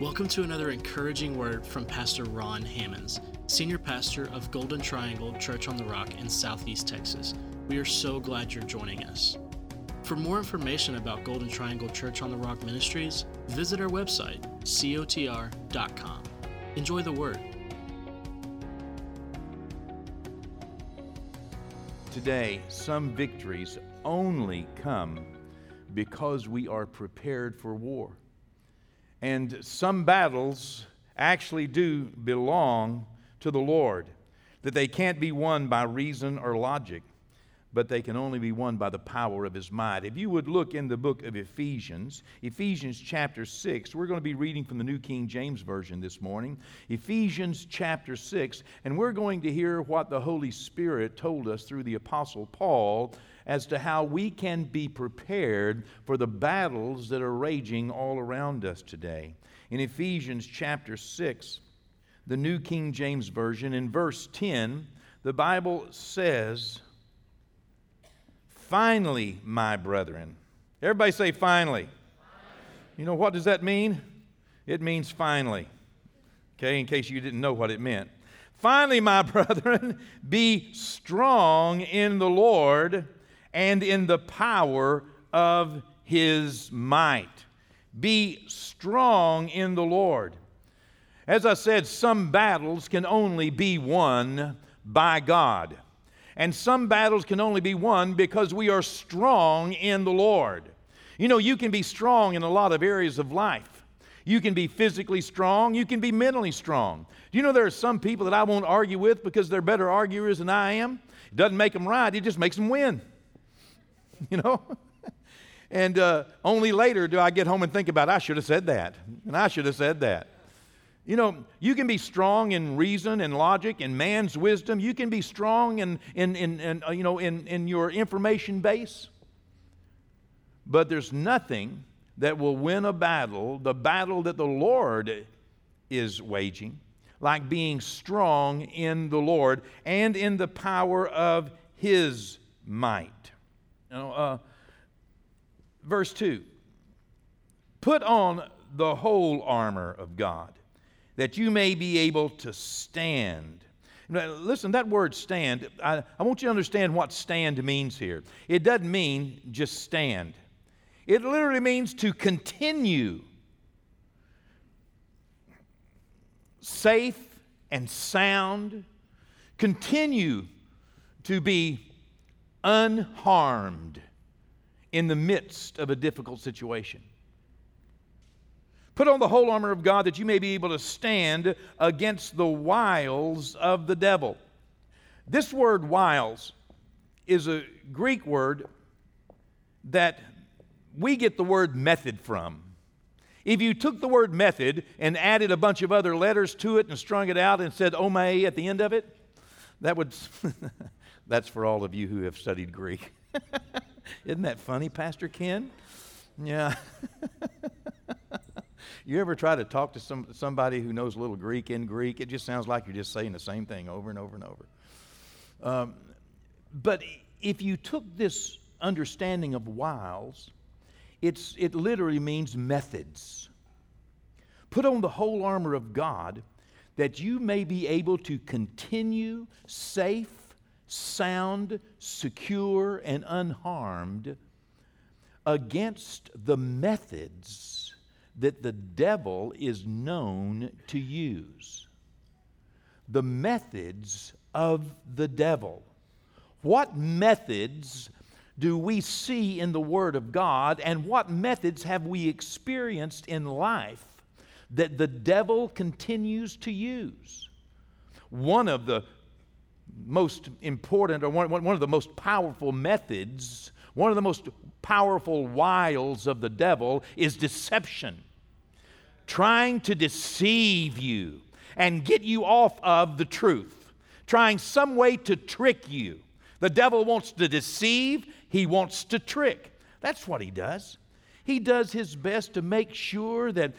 Welcome to another encouraging word from Pastor Ron Hammons, Senior Pastor of Golden Triangle Church on the Rock in Southeast Texas. We are so glad you're joining us. For more information about Golden Triangle Church on the Rock Ministries, visit our website, cotr.com. Enjoy the word. Today, some victories only come because we are prepared for war. And some battles actually do belong to the Lord, that they can't be won by reason or logic, but they can only be won by the power of His might. If you would look in the book of Ephesians, Ephesians chapter 6, we're going to be reading from the New King James Version this morning. Ephesians chapter 6, and we're going to hear what the Holy Spirit told us through the Apostle Paul as to how we can be prepared for the battles that are raging all around us today. In Ephesians chapter 6, the New King James Version, in verse 10, the Bible says, "Finally, my brethren." Everybody say finally. Finally. You know, what does that mean? It means finally. Okay, in case you didn't know what it meant. "Finally, my brethren, be strong in the Lord and in the power of His might." Be strong in the Lord. As I said, some battles can only be won by God. And some battles can only be won because we are strong in the Lord. You know, you can be strong in a lot of areas of life. You can be physically strong. You can be mentally strong. Do you know there are some people that I won't argue with because they're better arguers than I am? It doesn't make them right. It just makes them win. You know, and only later do I get home and think about, I should have said that, and I should have said that. You know, you can be strong in reason and logic and man's wisdom. You can be strong in your information base. But there's nothing that will win a battle, the battle that the Lord is waging, like being strong in the Lord and in the power of His might. Verse 2, "Put on the whole armor of God, that you may be able to stand." Now, listen, that word stand, I want you to understand what stand means here. It doesn't mean just stand. It literally means to continue safe and sound, continue to be unharmed in the midst of a difficult situation. "Put on the whole armor of God that you may be able to stand against the wiles of the devil." This word "wiles" is a Greek word that we get the word method from. If you took the word method and added a bunch of other letters to it and strung it out and said "omai" at the end of it, that would... That's for all of you who have studied Greek. Isn't that funny, Pastor Ken? Yeah. You ever try to talk to somebody who knows a little Greek in Greek? It just sounds like you're just saying the same thing over and over and over. But if you took this understanding of wiles, it literally means methods. "Put on the whole armor of God that you may be able to continue safe, sound, secure, and unharmed against the methods that the devil is known to use." The methods of the devil. What methods do we see in the Word of God, and what methods have we experienced in life that the devil continues to use? One of the most important, or one of the most powerful methods, one of the most powerful wiles of the devil is deception. Trying to deceive you and get you off of the truth. Trying some way to trick you. The devil wants to deceive. He wants to trick. That's what he does. He does his best to make sure that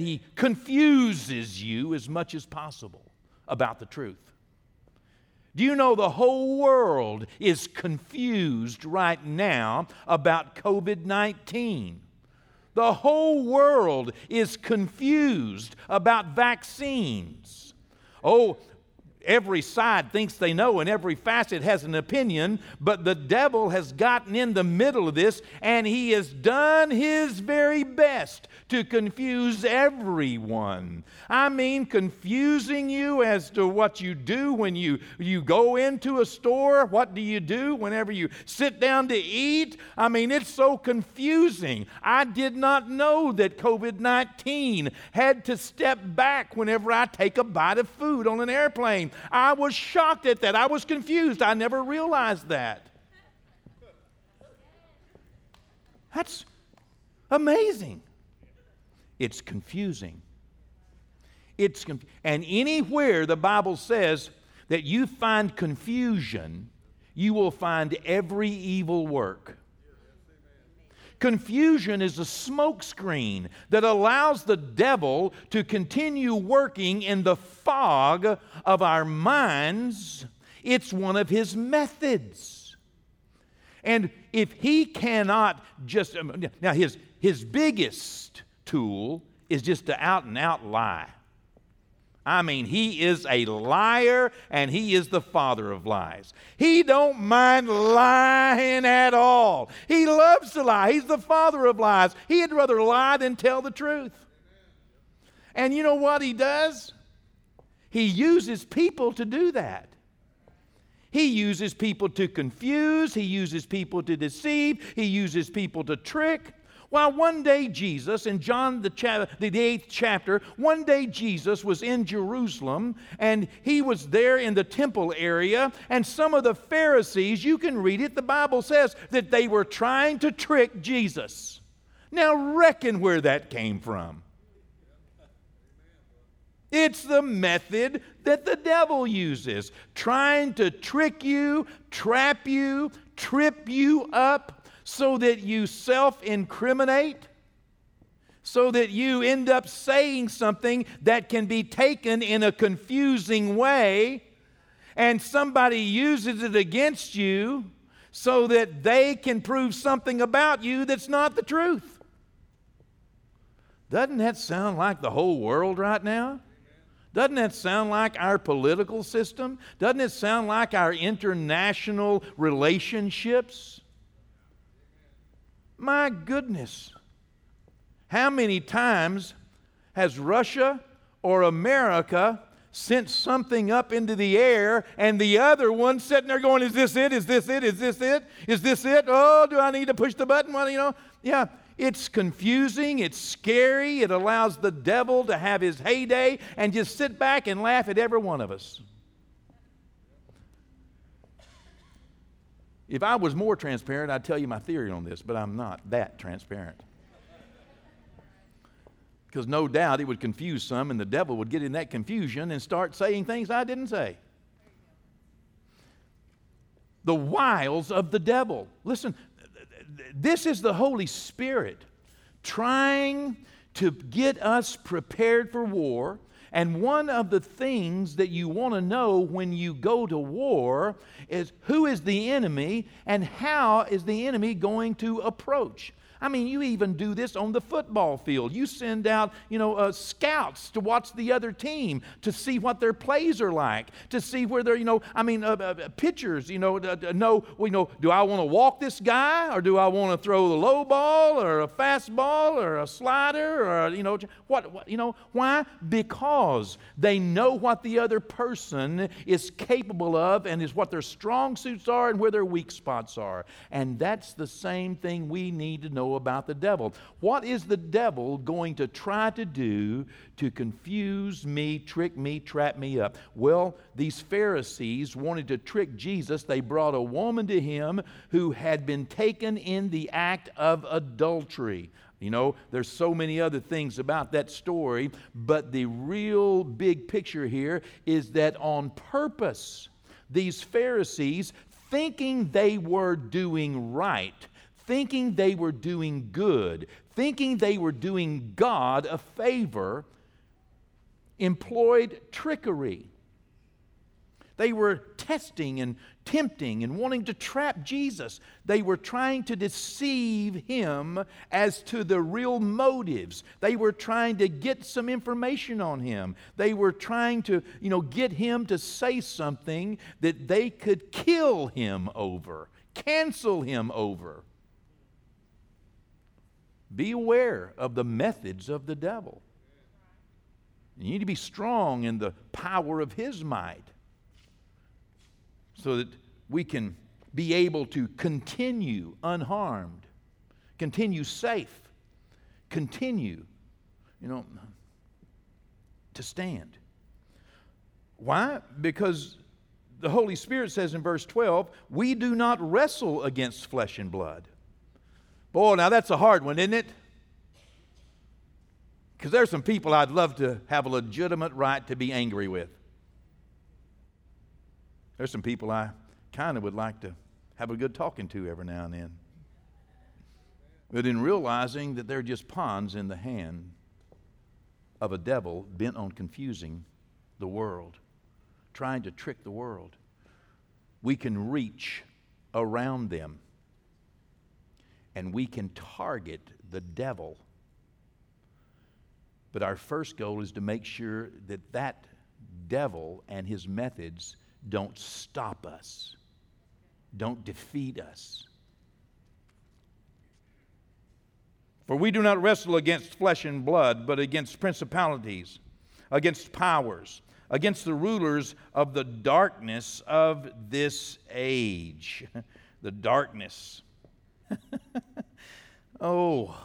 he confuses you as much as possible about the truth. Do you know the whole world is confused right now about COVID-19? The whole world is confused about vaccines. Oh, every side thinks they know and every facet has an opinion, but the devil has gotten in the middle of this and he has done his very best to confuse everyone. I mean, confusing you as to what you do when you go into a store. What do you do whenever you sit down to eat? I mean, it's so confusing. I did not know that COVID-19 had to step back whenever I take a bite of food on an airplane. I was shocked at that. I was confused. I never realized that. That's amazing. It's confusing. And anywhere the Bible says that you find confusion, you will find every evil work. Confusion is a smokescreen that allows the devil to continue working in the fog of our minds. It's one of his methods. And if he cannot just... Now, his biggest tool is just to out and out lie. I mean, he is a liar, and he is the father of lies. He don't mind lying at all. He loves to lie. He's the father of lies. He'd rather lie than tell the truth. And you know what he does? He uses people to do that. He uses people to confuse. He uses people to deceive. He uses people to trick. Well, one day Jesus, in John the 8th chapter, one day Jesus was in Jerusalem, and he was there in the temple area, and some of the Pharisees, you can read it, the Bible says that they were trying to trick Jesus. Now reckon where that came from. It's the method that the devil uses, trying to trick you, trap you, trip you up, so that you self-incriminate, so that you end up saying something that can be taken in a confusing way, and somebody uses it against you so that they can prove something about you that's not the truth. Doesn't that sound like the whole world right now? Doesn't that sound like our political system? Doesn't it sound like our international relationships? My goodness, how many times has Russia or America sent something up into the air and the other one sitting there going, is this it? Is this it? Is this it? Is this it? Oh, do I need to push the button? Well, you know, yeah, it's confusing. It's scary. It allows the devil to have his heyday and just sit back and laugh at every one of us. If I was more transparent, I'd tell you my theory on this, but I'm not that transparent. Because no doubt it would confuse some, and the devil would get in that confusion and start saying things I didn't say. The wiles of the devil. Listen, this is the Holy Spirit trying to get us prepared for war. And one of the things that you want to know when you go to war is who is the enemy and how is the enemy going to approach. I mean, you even do this on the football field. You send out, scouts to watch the other team, to see what their plays are like, to see where they're, pitchers, do I want to walk this guy or do I want to throw the low ball or a fastball or a slider or, why? Because they know what the other person is capable of and is what their strong suits are and where their weak spots are. And that's the same thing we need to know about the devil. What is the devil going to try to do to confuse me, trick me, trap me up? Well, these Pharisees wanted to trick Jesus. They brought a woman to him who had been taken in the act of adultery. There's so many other things about that story, but the real big picture here is that on purpose, these Pharisees, thinking they were doing right, thinking they were doing good, thinking they were doing God a favor, employed trickery. They were testing and tempting and wanting to trap Jesus. They were trying to deceive him as to the real motives. They were trying to get some information on him. They were trying to, get him to say something that they could kill him over, cancel him over. Be aware of the methods of the devil. You need to be strong in the power of his might, so that we can be able to continue unharmed, continue safe, continue, to stand. Why? Because the Holy Spirit says in verse 12, we do not wrestle against flesh and blood. Boy, now that's a hard one, isn't it? Because there's some people I'd love to have a legitimate right to be angry with. There's some people I kind of would like to have a good talking to every now and then. But in realizing that they're just pawns in the hand of a devil bent on confusing the world, trying to trick the world, we can reach around them and we can target the devil. But our first goal is to make sure that that devil and his methods don't stop us. Don't defeat us. For we do not wrestle against flesh and blood, but against principalities, against powers, against the rulers of the darkness of this age. The darkness. Oh.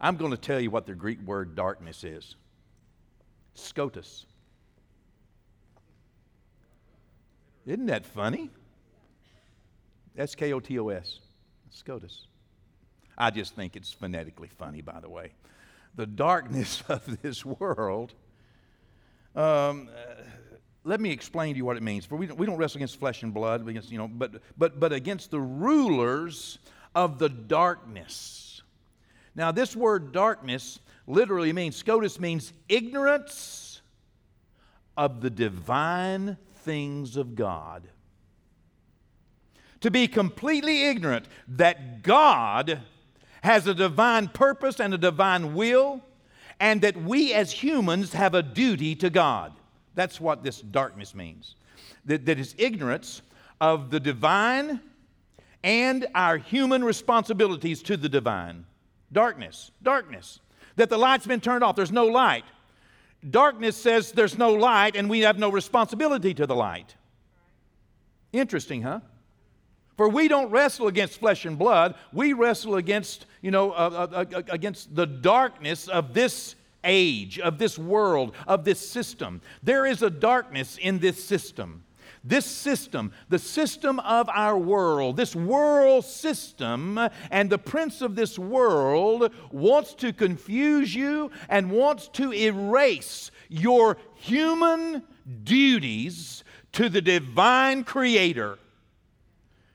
I'm going to tell you what the Greek word darkness is. Skotos. Isn't that funny? S-K-O-T-O-S. SCOTUS. I just think it's phonetically funny, by the way. The darkness of this world. Let me explain to you what it means. For we don't wrestle against flesh and blood, against, but against the rulers of the darkness. Now, this word darkness literally means, SCOTUS means ignorance of the divine things of God. To be completely ignorant that God has a divine purpose and a divine will, and that we as humans have a duty to God. That's what this darkness means. That is ignorance of the divine and our human responsibilities to the divine. Darkness. That the light's been turned off. There's no light. Darkness says there's no light and we have no responsibility to the light. Interesting, huh? For we don't wrestle against flesh and blood. We wrestle against, against the darkness of this age, of this world, of this system. There is a darkness in this system. This system, the system of our world, this world system, and the prince of this world wants to confuse you and wants to erase your human duties to the divine creator,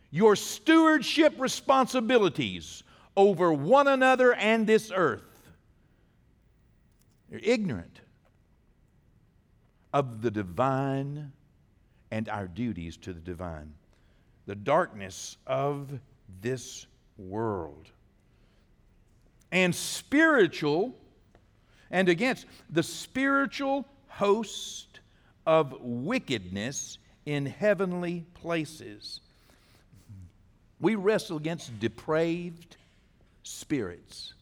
your stewardship responsibilities over one another and this earth. You're ignorant of the divine and our duties to the divine. The darkness of this world. And spiritual, and against the spiritual host of wickedness in heavenly places. We wrestle against depraved spirits.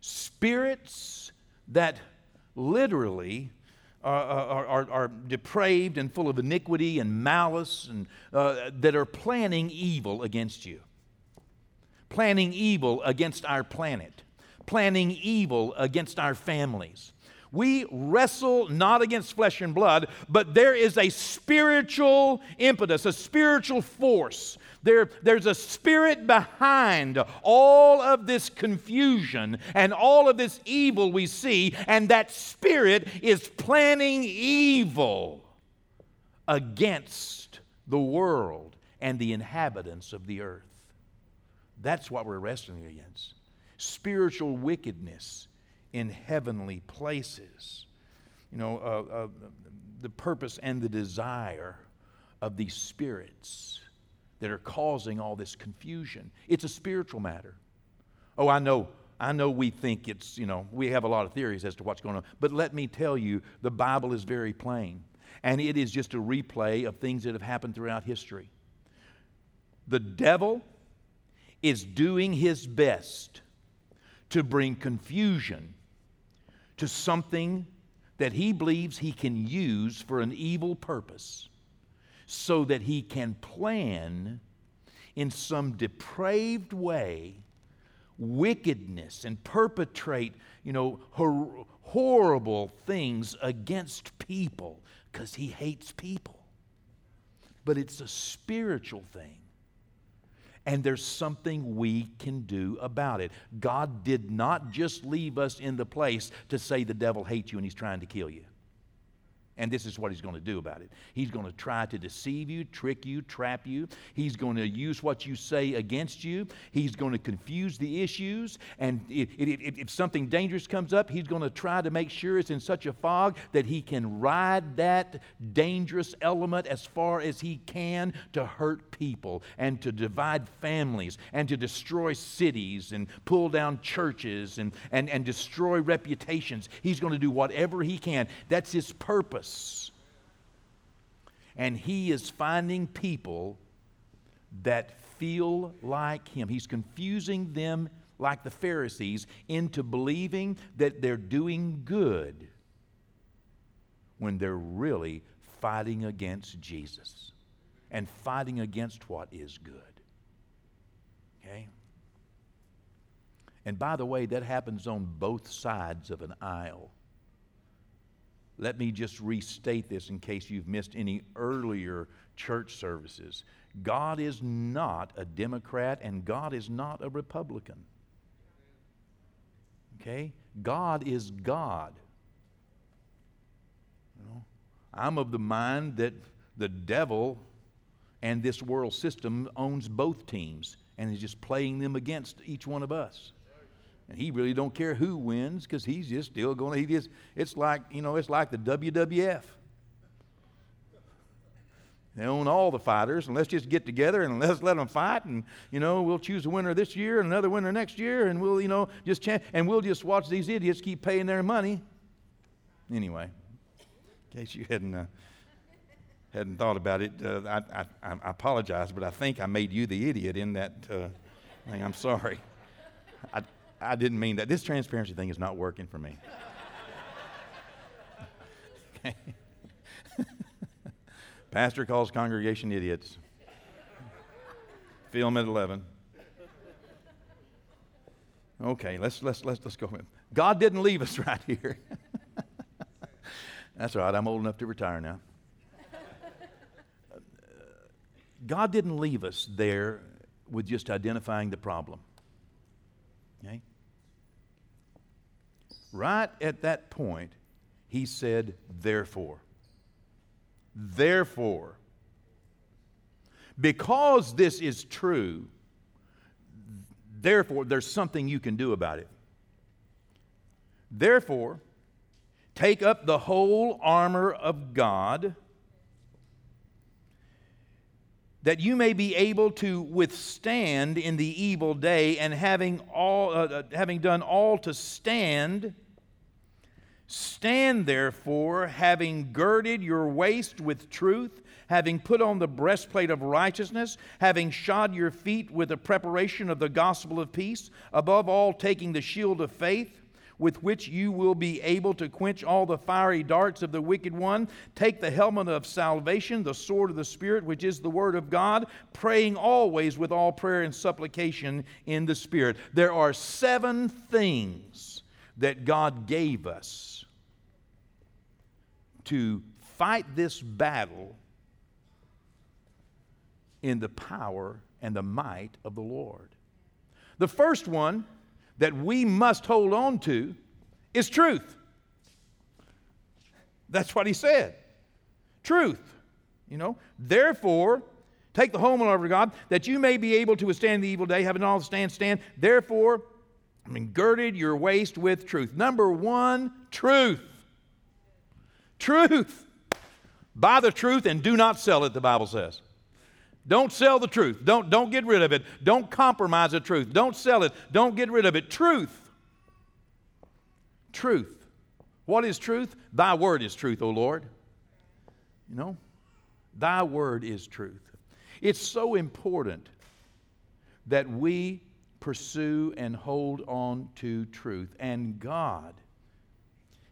Spirits that literally are depraved and full of iniquity and malice, and that are planning evil against you. Planning evil against our planet. Planning evil against our families. We wrestle not against flesh and blood, but there is a spiritual impetus, a spiritual force. There's a spirit behind all of this confusion and all of this evil we see, and that spirit is planning evil against the world and the inhabitants of the earth. That's what we're wrestling against. Spiritual wickedness in heavenly places. The purpose and the desire of these spirits that are causing all this confusion. It's a spiritual matter. Oh, I know we think it's, we have a lot of theories as to what's going on. But let me tell you, the Bible is very plain. And it is just a replay of things that have happened throughout history. The devil is doing his best to bring confusion to something that he believes he can use for an evil purpose, so that he can plan in some depraved way wickedness and perpetrate, horrible things against people, because he hates people. But it's a spiritual thing. And there's something we can do about it. God did not just leave us in the place to say the devil hates you and he's trying to kill you. And this is what he's going to do about it. He's going to try to deceive you, trick you, trap you. He's going to use what you say against you. He's going to confuse the issues. And if something dangerous comes up, he's going to try to make sure it's in such a fog that he can ride that dangerous element as far as he can to hurt people and to divide families and to destroy cities and pull down churches and destroy reputations. He's going to do whatever he can. That's his purpose. And he is finding people that feel like him. He's confusing them, like the Pharisees, into believing that they're doing good when they're really fighting against Jesus and fighting against what is good. Okay? And by the way, that happens on both sides of an aisle. Let me just restate this in case you've missed any earlier church services. God is not a Democrat and God is not a Republican. Okay? God is God. I'm of the mind that the devil and this world system owns both teams and is just playing them against each one of us. And he really don't care who wins, because he's just still going to. It's like the WWF. They own all the fighters, and let's just get together and let's let them fight, and we'll choose a winner this year and another winner next year, and we'll we'll just watch these idiots keep paying their money. Anyway, in case you hadn't thought about it, I apologize, but I think I made you the idiot in that thing. I'm sorry. I didn't mean that. This transparency thing is not working for me. Okay. Pastor calls congregation idiots. Film at 11. Okay, let's go. God didn't leave us right here. That's all right. I'm old enough to retire now. God didn't leave us there with just identifying the problem. Okay? Right at that point, he said, therefore, because this is true, therefore, there's something you can do about it. Therefore, take up the whole armor of God, that you may be able to withstand in the evil day, and having done all to stand. Stand therefore, having girded your waist with truth, having put on the breastplate of righteousness, having shod your feet with the preparation of the gospel of peace, above all taking the shield of faith, with which you will be able to quench all the fiery darts of the wicked one. Take the helmet of salvation, the sword of the Spirit, which is the word of God, praying always with all prayer and supplication in the Spirit. There are 7 things that God gave us to fight this battle in the power and the might of the Lord. The first one that we must hold on to is truth. That's what he said. Truth. Therefore, take the whole armor of God, that you may be able to withstand the evil day, having all stand. Therefore, girded your waist with truth. Number 1, truth. Truth. Buy the truth and do not sell it, the Bible says. Don't sell the truth. Don't get rid of it. Don't compromise the truth. Don't sell it. Don't get rid of it. Truth. Truth. What is truth? Thy word is truth, O Lord. You know, thy word is truth. It's so important that we pursue and hold on to truth. And God,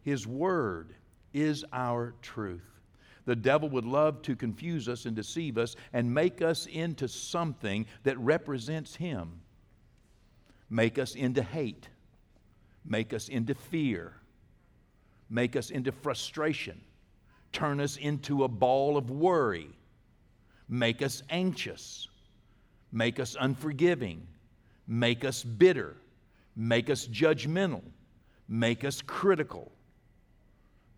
His word is our truth. The devil would love to confuse us and deceive us and make us into something that represents him. Make us into hate. Make us into fear. Make us into frustration. Turn us into a ball of worry. Make us anxious. Make us unforgiving. Make us bitter. Make us judgmental. Make us critical.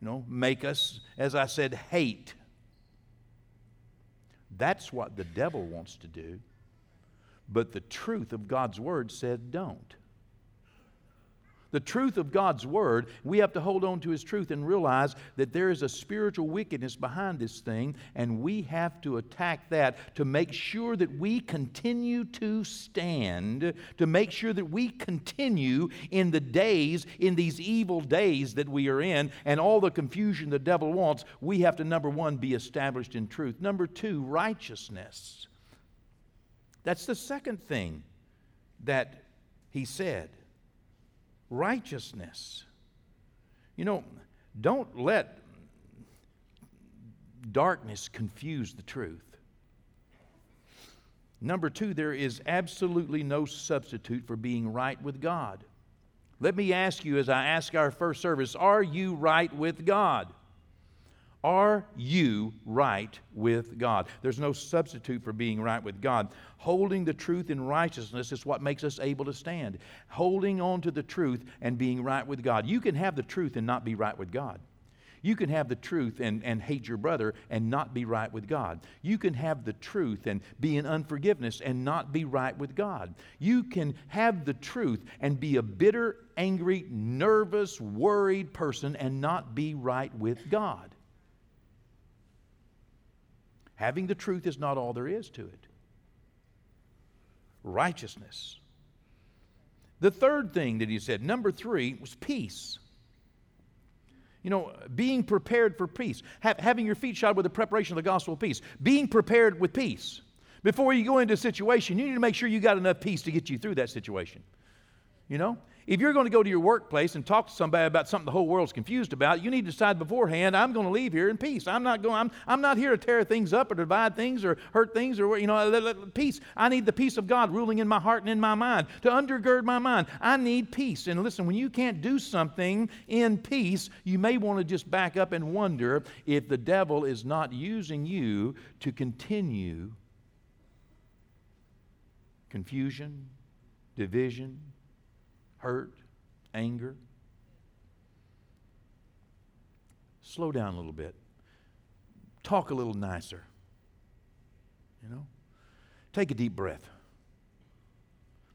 You know, make us, as I said, hate. That's what the devil wants to do. But the truth of God's word said don't. The truth of God's word, we have to hold on to His truth and realize that there is a spiritual wickedness behind this thing, and we have to attack that to make sure that we continue to stand, to make sure that we continue in the days, in these evil days that we are in, and all the confusion the devil wants. We have to, number one, be established in truth. Number two, righteousness. That's the second thing that he said. Righteousness. You know, don't let darkness confuse the truth. Number two, there is absolutely no substitute for being right with God. Let me ask you, as I ask our first service, are you right with God? Are you right with God? There's no substitute for being right with God. Holding the truth in righteousness is what makes us able to stand. Holding on to the truth and being right with God. You can have the truth and not be right with God. You can have the truth and hate your brother and not be right with God. You can have the truth and be in unforgiveness and not be right with God. You can have the truth and be a bitter, angry, nervous, worried person and not be right with God. Having the truth is not all there is to it. Righteousness. The third thing that he said, number three, was peace. You know, being prepared for peace. Having your feet shod with the preparation of the gospel of peace. Being prepared with peace. Before you go into a situation, you need to make sure you got enough peace to get you through that situation. You know? If you're going to go to your workplace and talk to somebody about something the whole world's confused about, you need to decide beforehand, I'm going to leave here in peace. I'm not here to tear things up or divide things or hurt things or, you know, peace. I need the peace of God ruling in my heart and in my mind to undergird my mind. I need peace. And listen, when you can't do something in peace, you may want to just back up and wonder if the devil is not using you to continue confusion, division, hurt, anger. Slow down a little bit. Talk a little nicer. You know? Take a deep breath.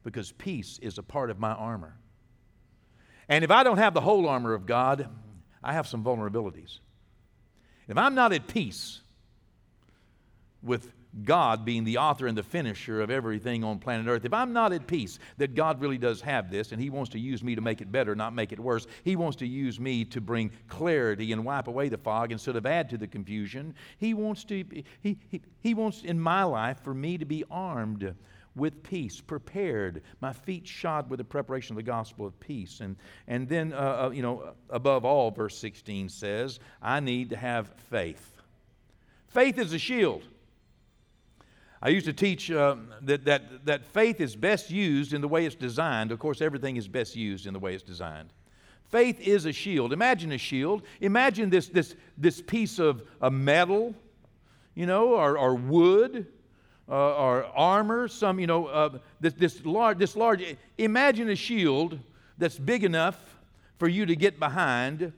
Because peace is a part of my armor. And if I don't have the whole armor of God, I have some vulnerabilities. If I'm not at peace with God being the author and the finisher of everything on planet Earth. If I'm not at peace that God really does have this and He wants to use me to make it better, not make it worse. He wants to use me to bring clarity and wipe away the fog instead of add to the confusion. He wants in my life for me to be armed with peace, prepared, my feet shod with the preparation of the gospel of peace. And then, you know, above all, verse 16 says, I need to have faith. Faith is a shield. I used to teach that faith is best used in the way it's designed. Of course, everything is best used in the way it's designed. Faith is a shield. Imagine a shield. Imagine this piece of a metal, you know, or wood, or armor. Some, you know, this large. Imagine a shield that's big enough for you to get behind.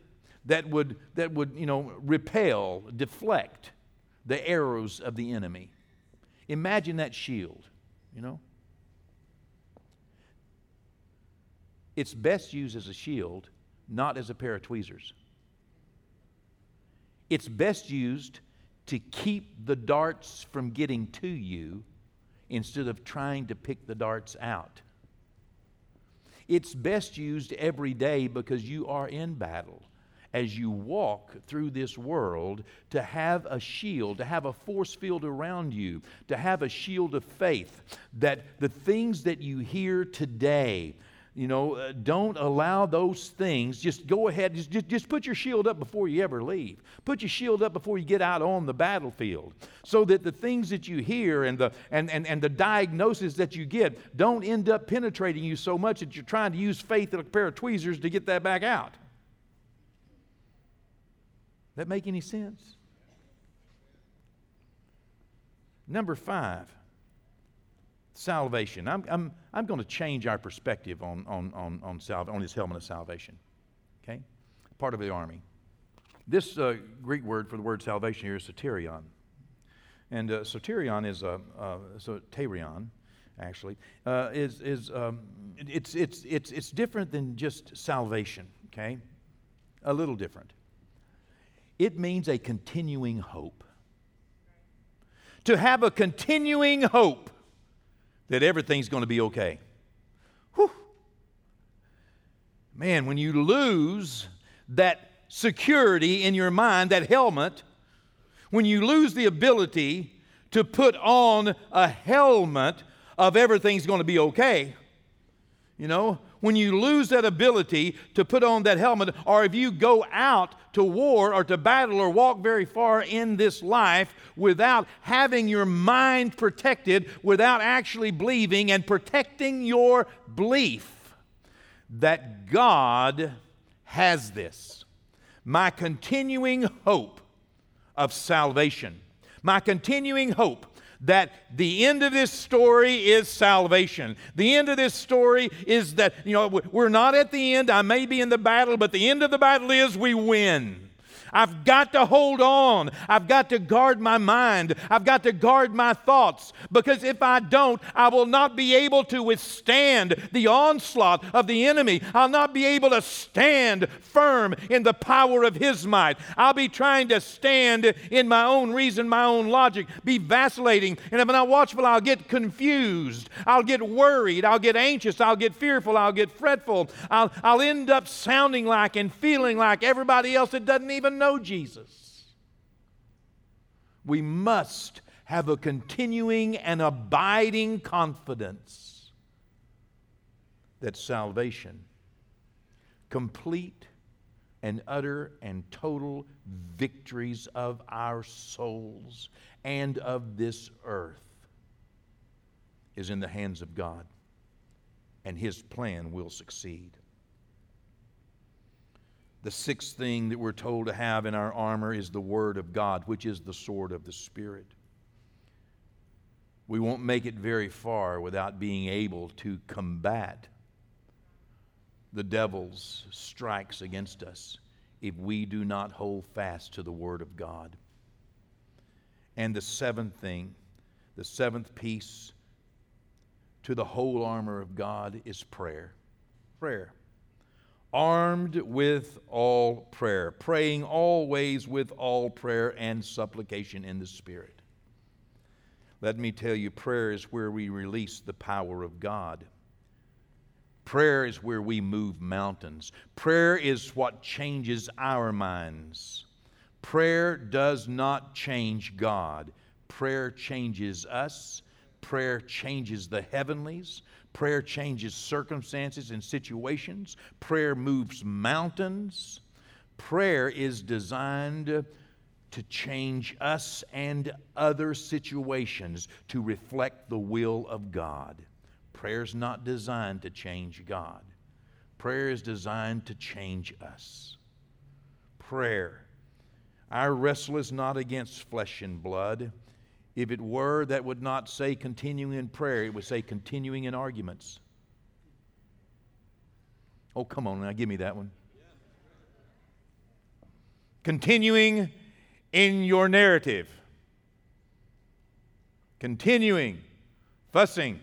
That would you know repel, deflect the arrows of the enemy. Imagine that shield, you know. It's best used as a shield, not as a pair of tweezers. It's best used to keep the darts from getting to you instead of trying to pick the darts out. It's best used every day because you are in battle. As you walk through this world, to have a shield, to have a force field around you, to have a shield of faith, that the things that you hear today, don't allow those things. Just go ahead, just put your shield up before you ever leave. Put your shield up before you get out on the battlefield, so that the things that you hear and the diagnosis that you get don't end up penetrating you so much that you're trying to use faith in a pair of tweezers to get that back out. That make any sense? Number 5, salvation. I'm going to change our perspective on this helmet of salvation. Okay, part of the army. This Greek word for the word salvation here is soterion, and soterion is soterion, actually it's different than just salvation. Okay, a little different. It means a continuing hope. To have a continuing hope that everything's going to be okay. Whew. Man, when you lose that security in your mind, that helmet, when you lose the ability to put on a helmet of everything's going to be okay, when you lose that ability to put on that helmet, or if you go out to war or to battle or walk very far in this life without having your mind protected, without actually believing and protecting your belief that God has this, my continuing hope of salvation, my continuing hope that the end of this story is salvation. The end of this story is that, we're not at the end. I may be in the battle, but the end of the battle is we win. I've got to hold on. I've got to guard my mind. I've got to guard my thoughts, because if I don't, I will not be able to withstand the onslaught of the enemy. I'll not be able to stand firm in the power of his might. I'll be trying to stand in my own reason, my own logic, be vacillating. And if I'm not watchful, I'll get confused. I'll get worried. I'll get anxious. I'll get fearful. I'll get fretful. I'll end up sounding like and feeling like everybody else that doesn't even know Jesus. We must have a continuing and abiding confidence that salvation, complete and utter and total victories of our souls and of this earth, is in the hands of God, and His plan will succeed. The 6th thing that we're told to have in our armor is the Word of God, which is the sword of the Spirit. We won't make it very far without being able to combat the devil's strikes against us if we do not hold fast to the Word of God. And the 7th thing, the 7th piece to the whole armor of God is prayer. Prayer. Armed with all prayer, praying always with all prayer and supplication in the Spirit. Let me tell you, prayer is where we release the power of God. Prayer is where we move mountains. Prayer is what changes our minds. Prayer does not change God. Prayer changes us. Prayer changes the heavenlies. Prayer changes circumstances and situations. Prayer moves mountains. Prayer is designed to change us and other situations to reflect the will of God. Prayer's not designed to change God. Prayer is designed to change us. Prayer. Our wrestle is not against flesh and blood. If it were, that would not say continuing in prayer. It would say continuing in arguments. Oh, come on now, give me that one. Yeah. Continuing in your narrative. Continuing fussing.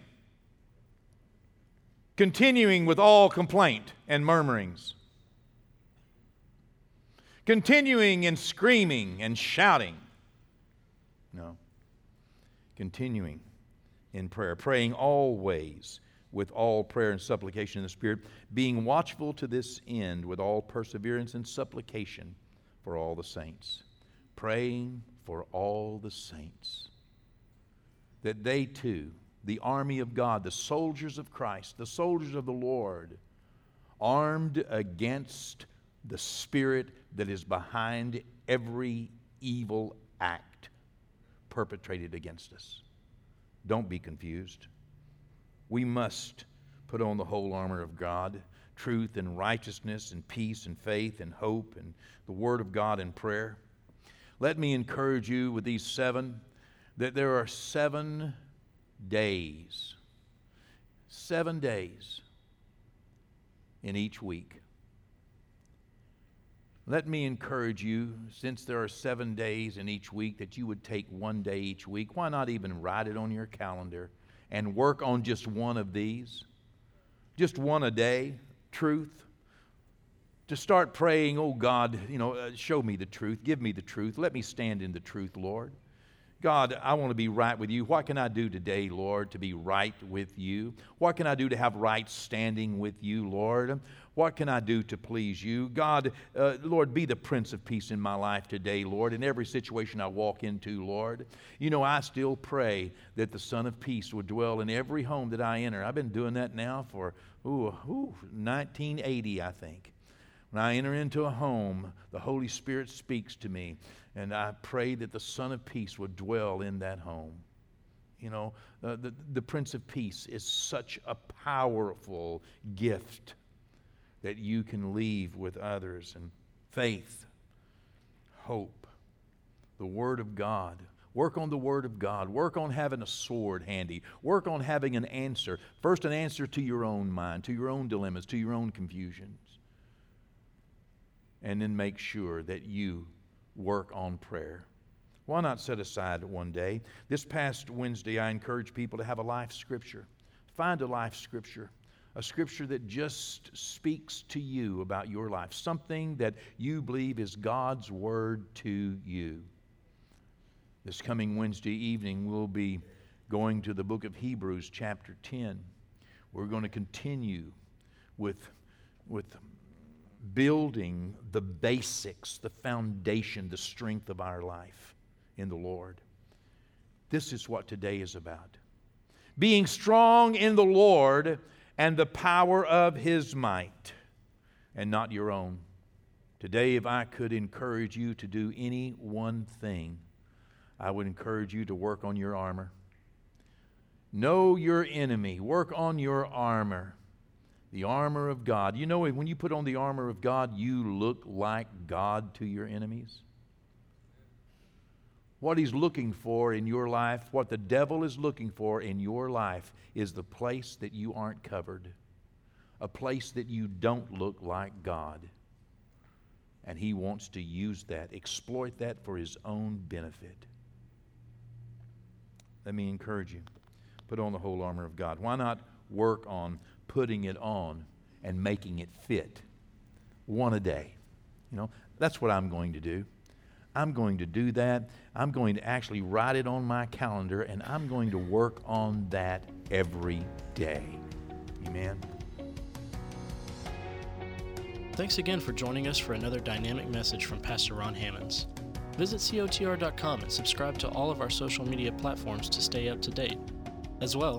Continuing with all complaint and murmurings. Continuing in screaming and shouting. No. Continuing in prayer, praying always with all prayer and supplication in the Spirit, being watchful to this end with all perseverance and supplication for all the saints. Praying for all the saints, that they too, the army of God, the soldiers of Christ, the soldiers of the Lord, armed against the spirit that is behind every evil act perpetrated against us. Don't be confused. We must put on the whole armor of God, truth and righteousness and peace and faith and hope and the Word of God and prayer. Let me encourage you with these seven, that there are 7 days. 7 days in each week. Let me encourage you, since there are 7 days in each week, that you would take one day each week. Why not even write it on your calendar and work on just one of these? Just one a day, truth. To start praying, oh God, show me the truth, give me the truth, let me stand in the truth, Lord. God, I want to be right with you. What can I do today, Lord, to be right with you? What can I do to have right standing with you, Lord? What can I do to please you? God, Lord, be the Prince of Peace in my life today, Lord, in every situation I walk into, Lord. You know, I still pray that the Son of Peace would dwell in every home that I enter. I've been doing that now for 1980, I think. When I enter into a home, the Holy Spirit speaks to me, and I pray that the Son of Peace would dwell in that home. You know, the Prince of Peace is such a powerful gift that you can leave with others. And faith, hope, the Word of God. Work on the Word of God. Work on having a sword handy. Work on having an answer. First, an answer to your own mind, to your own dilemmas, to your own confusions. And then make sure that you work on prayer. Why not set aside one day? This past Wednesday, I encouraged people to have a life scripture. Find a life scripture. A scripture that just speaks to you about your life. Something that you believe is God's word to you. This coming Wednesday evening, we'll be going to the book of Hebrews chapter 10. We're going to continue with building the basics, the foundation, the strength of our life in the Lord. This is what today is about. Being strong in the Lord and the power of His might, and not your own. Today, if I could encourage you to do any one thing, I would encourage you to work on your armor. Know your enemy. Work on your armor. The armor of God. You know, when you put on the armor of God, you look like God to your enemies. What He's looking for in your life, what the devil is looking for in your life, is the place that you aren't covered, a place that you don't look like God. And he wants to use that, exploit that for his own benefit. Let me encourage you, put on the whole armor of God. Why not work on putting it on and making it fit? One a day. You know, that's what I'm going to do. I'm going to do that. I'm going to actually write it on my calendar, and I'm going to work on that every day. Amen. Thanks again for joining us for another dynamic message from Pastor Ron Hammons. Visit cotr.com and subscribe to all of our social media platforms to stay up to date. As well,